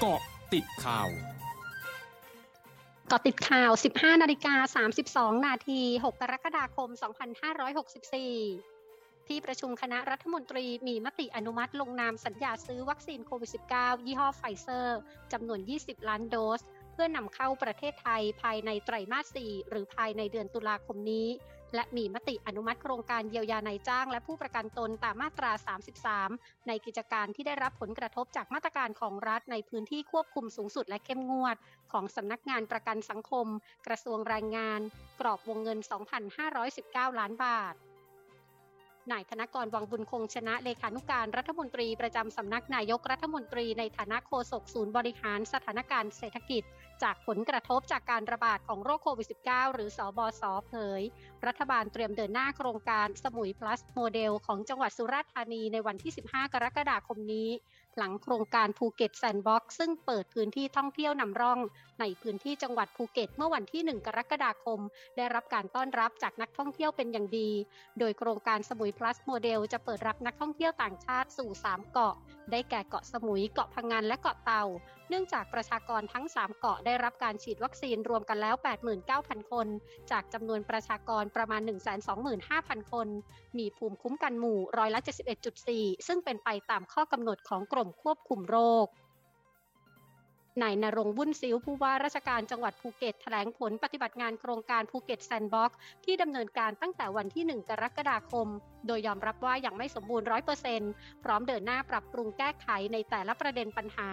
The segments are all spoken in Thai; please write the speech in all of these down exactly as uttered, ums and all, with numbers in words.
เกาะติดข่าวเกาะติดข่าว สิบห้านาฬิกาสามสิบสองนาที หกกรกฎาคมสองพันห้าร้อยหกสิบสี่ที่ประชุมคณะรัฐมนตรีมีมติอนุมัติลงนามสัญญาซื้อวัคซีนโควิด สิบเก้า ยี่ห้อไฟเซอร์จำนวนยี่สิบล้านโดสเพื่อนำเข้าประเทศไทยภายในไตรมาสสี่หรือภายในเดือนตุลาคมนี้และมีมติอนุมัติโครงการเยียวยานายจ้างและผู้ประกันตนตามมาตราสามสิบสามในกิจการที่ได้รับผลกระทบจากมาตรการของรัฐในพื้นที่ควบคุมสูงสุดและเข้มงวดของสำนักงานประกันสังคมกระทรวงแรงงานกรอบวงเงิน สองพันห้าร้อยสิบเก้าล้านบาทนายธนกร วังบุญคงชนะเลขานุการรัฐมนตรีประจำสำนักนายกรัฐมนตรีในฐานะโฆษกศูนย์บริหารสถานการณ์เศรษฐกิจจากผลกระทบจากการระบาดของโรคโควิด สิบเก้า หรือสบส.เผยรัฐบาลเตรียมเดินหน้าโครงการสมุย plus โมเดลของจังหวัดสุราษฎร์ธานีในวันที่สิบห้ากรกฎาคมนี้หลังโครงการภูเก็ตแซนด์บ็อกซ์ซึ่งเปิดพื้นที่ท่องเที่ยวนำร่องในพื้นที่จังหวัดภูเก็ตเมื่อวันที่หนึ่งกรกฎาคมได้รับการต้อนรับจากนักท่องเที่ยวเป็นอย่างดีโดยโครงการสมุย plus โมเดลจะเปิดรับนักท่องเที่ยวต่างชาติสู่สามเกาะได้แก่เกาะสมุยเกาะพะงันและเกาะเต่าเนื่องจากประชากรทั้งสามเกาะได้รับการฉีดวัคซีนรวมกันแล้ว แปดหมื่นเก้าพันคนจากจำนวนประชากรประมาณ หนึ่งแสนสองหมื่นห้าพันคนมีภูมิคุ้มกันหมู่ร้อยละ เจ็ดสิบเอ็ดจุดสี่ ซึ่งเป็นไปตามข้อกำหนดของกรมควบคุมโรคนายณรงค์บุญซิวผู้ว่าราชการจังหวัดภูเก็ตแถลงผลปฏิบัติงานโครงการภูเก็ตแซนด์บ็อกซ์ที่ดำเนินการตั้งแต่วันที่หนึ่งกรกฎาคมโดยยอมรับว่ายังไม่สมบูรณ์ ร้อยเปอร์เซ็นต์ พร้อมเดินหน้าปรับปรุงแก้ไขในแต่ละประเด็นปัญหา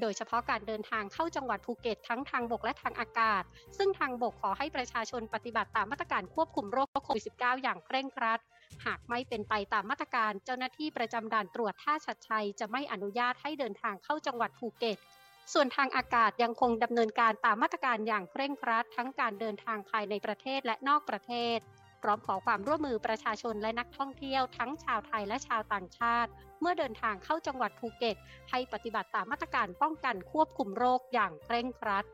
โดยเฉพาะการเดินทางเข้าจังหวัดภูเก็ตทั้งทางบกและทางอากาศซึ่งทางบกขอให้ประชาชนปฏิบัติตามมาตรการควบคุมโรคโควิด สิบเก้า อย่างเคร่งครัดหากไม่เป็นไปตามมาตรการเจ้าหน้าที่ประจำด่านตรวจท่าฉัตรชัยจะไม่อนุญาตให้เดินทางเข้าจังหวัดภูเก็ตส่วนทางอากาศยังคงดำเนินการตามมาตรการอย่างเคร่งครัดทั้งการเดินทางภายในประเทศและนอกประเทศพร้อมขอความร่วมมือประชาชนและนักท่องเที่ยวทั้งชาวไทยและชาวต่างชาติเมื่อเดินทางเข้าจังหวัดภูเก็ตให้ปฏิบัติตามมาตรการป้องกันควบคุมโรคอย่างเคร่งครัด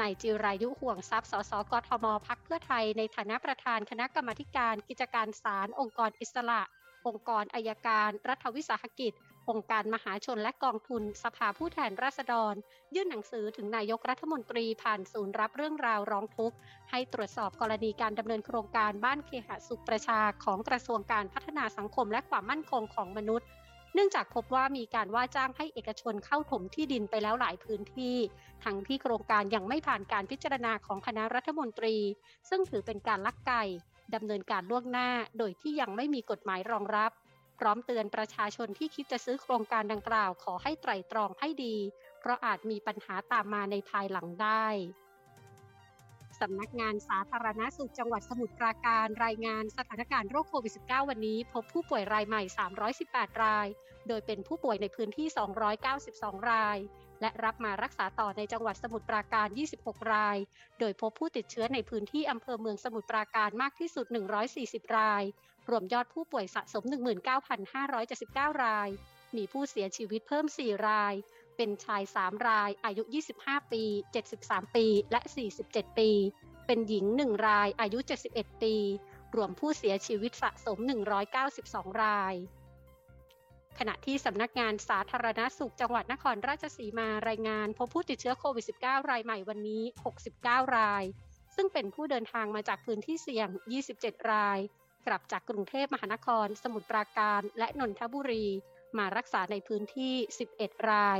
นายจิรายุห่วงทรัพย์สสกทมพรรคเพื่อไทยในฐานะประธานคณะกรรมาธิการกิจการศาลองค์กรอิสระองค์กรอัยการรัฐวิสาหกิจองค์การมหาชนและกองทุนสภาผู้แทนราษฎรยื่นหนังสือถึงนายกรัฐมนตรีผ่านศูนย์รับเรื่องราวร้องทุกข์ให้ตรวจสอบกรณีการดำเนินโครงการบ้านเคหะสุขประชาของกระทรวงการพัฒนาสังคมและความมั่นคงของมนุษย์เนื่องจากพบว่ามีการว่าจ้างให้เอกชนเข้าถมที่ดินไปแล้วหลายพื้นที่ทั้งที่โครงการยังไม่ผ่านการพิจารณาของคณะรัฐมนตรีซึ่งถือเป็นการลักไก่ดำเนินการล่วงหน้าโดยที่ยังไม่มีกฎหมายรองรับพร้อมเตือนประชาชนที่คิดจะซื้อโครงการดังกล่าวขอให้ไตร่ตรองให้ดีเพราะอาจมีปัญหาตามมาในภายหลังได้สำนักงานสาธารณสุขจังหวัดสมุทรปราการรายงานสถานการณ์โรคโควิด สิบเก้า วันนี้พบผู้ป่วยรายใหม่สามร้อยสิบแปดรายโดยเป็นผู้ป่วยในพื้นที่สองร้อยเก้าสิบสองรายและรับมารักษาต่อในจังหวัดสมุทรปราการยี่สิบหกรายโดยพบผู้ติดเชื้อในพื้นที่อำเภอเมืองสมุทรปราการมากที่สุดหนึ่งร้อยสี่สิบรายรวมยอดผู้ป่วยสะสม หนึ่งหมื่นเก้าพันห้าร้อยเจ็ดสิบเก้ารายมีผู้เสียชีวิตเพิ่มสี่รายเป็นชายสามรายอายุยี่สิบห้าปีเจ็ดสิบสามปีและสี่สิบเจ็ดปีเป็นหญิงหนึ่งรายอายุเจ็ดสิบเอ็ดปีรวมผู้เสียชีวิตสะสมหนึ่งร้อยเก้าสิบสองรายขณะที่สำนักงานสาธารณสุขจังหวัดนครราชสีมารายงานพบผู้ติดเชื้อโควิด สิบเก้า รายใหม่วันนี้หกสิบเก้ารายซึ่งเป็นผู้เดินทางมาจากพื้นที่เสี่ยงยี่สิบเจ็ดรายกลับจากกรุงเทพมหานครสมุทรปราการและนนทบุรีมารักษาในพื้นที่สิบเอ็ดราย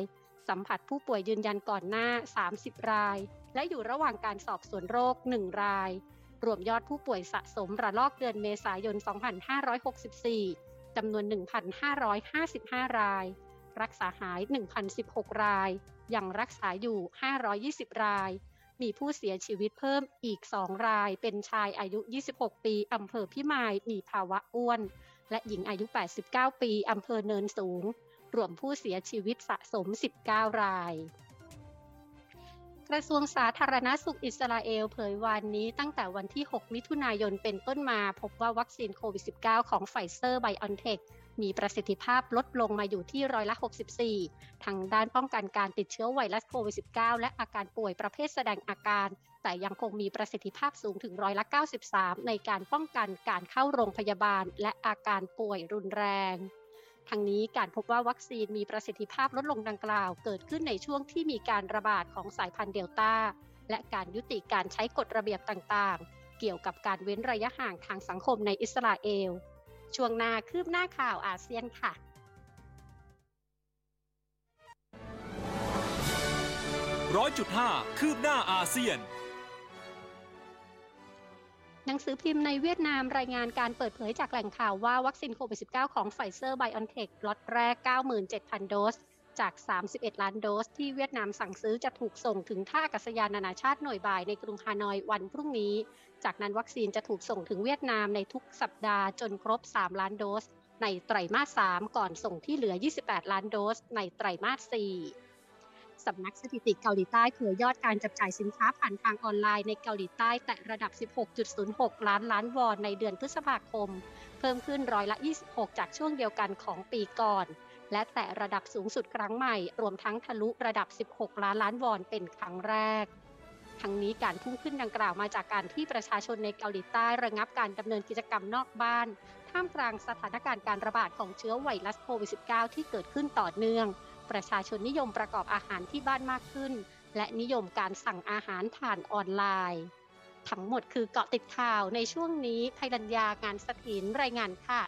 สัมผัสผู้ป่วยยืนยันก่อนหน้าสามสิบรายและอยู่ระหว่างการสอบสวนโรคหนึ่งรายรวมยอดผู้ป่วยสะสมระลอกเดือนเมษายนสองพันห้าร้อยหกสิบสี่จำนวน หนึ่งพันห้าร้อยห้าสิบห้ารายรักษาหาย หนึ่งพันสิบหกรายยังรักษาอยู่ห้าร้อยยี่สิบรายมีผู้เสียชีวิตเพิ่มอีกสองรายเป็นชายอายุยี่สิบหกปีอำเภอพิมายมีภาวะอ้วนและหญิงอายุแปดสิบเก้าปีอำเภอเนินสูงรวมผู้เสียชีวิตสะสมสิบเก้ารายกระทรวงสาธารณสุขอิสราเอลเผยวันนี้ตั้งแต่วันที่หกมิถุนายนเป็นต้นมาพบว่าวัคซีนโควิด สิบเก้า ของไฟเซอร์ไบออนเทคมีประสิทธิภาพลดลงมาอยู่ที่ร้อยละหกสิบสี่ทางด้านป้องกันการติดเชื้อไวรัสโควิด สิบเก้า และอาการป่วยประเภทแสดงอาการแต่ยังคงมีประสิทธิภาพสูงถึงร้อยละเก้าสิบสามในการป้องกันการเข้าโรงพยาบาลและอาการป่วยรุนแรง ทั้งนี้การพบว่าวัคซีนมีประสิทธิภาพลดลงดังกล่าวเกิดขึ้นในช่วงที่มีการระบาดของสายพันธุ์เดลต้าและการยุติการใช้กฎระเบียบต่างๆเกี่ยวกับการเว้นระยะห่างทางสังคมในอิสราเอลช่วงหน้าคืบหน้าข่าวอาเซียนค่ะร้อยจุดห้าคืบหน้าอาเซียนหนังสือพิมพ์ในเวียดนามรายงานการเปิดเผยจากแหล่งข่าวว่าวัคซีนโควิด สิบเก้า ของไฟเซอร์ไบออนเทคล็อตแรก เก้าหมื่นเจ็ดพัน โดสจากสามสิบเอ็ดล้านโดสที่เวียดนามสั่งซื้อจะถูกส่งถึงท่าอากาศยานนานาชาติหน่วยบ่ายในกรุงฮานอยวันพรุ่งนี้จากนั้นวัคซีนจะถูกส่งถึงเวียดนามในทุกสัปดาห์จนครบสามล้านโดสในไตรมาสสามก่อนส่งที่เหลือยี่สิบแปดล้านโดสในไตรมาสสี่สำนักสถิติเกาหลีใต้เผยยอดการจับจ่ายสินค้าผ่านทางออนไลน์ในเกาหลีใต้แตะระดับ สิบหกจุดศูนย์หกล้านล้านวอนในเดือนพฤษภาคมเพิ่มขึ้นร้อยละยี่สิบหกจากช่วงเดียวกันของปีก่อนและแตะระดับสูงสุดครั้งใหม่รวมทั้งทะลุระดับสิบหกล้านล้านวอนเป็นครั้งแรกทั้งนี้การพุ่งขึ้นดังกล่าวมาจากการที่ประชาชนในเกาหลีใต้ระงับการดำเนินกิจกรรมนอกบ้านท่ามกลางสถานการณ์การระบาดของเชื้อไวรัสโควิด สิบเก้า ที่เกิดขึ้นต่อเนื่องประชาชนนิยมประกอบอาหารที่บ้านมากขึ้นและนิยมการสั่งอาหารผ่านออนไลน์ทั้งหมดคือเกาะติดข่าวในช่วงนี้ภัยรัญญางานสถินรายงานค่ะ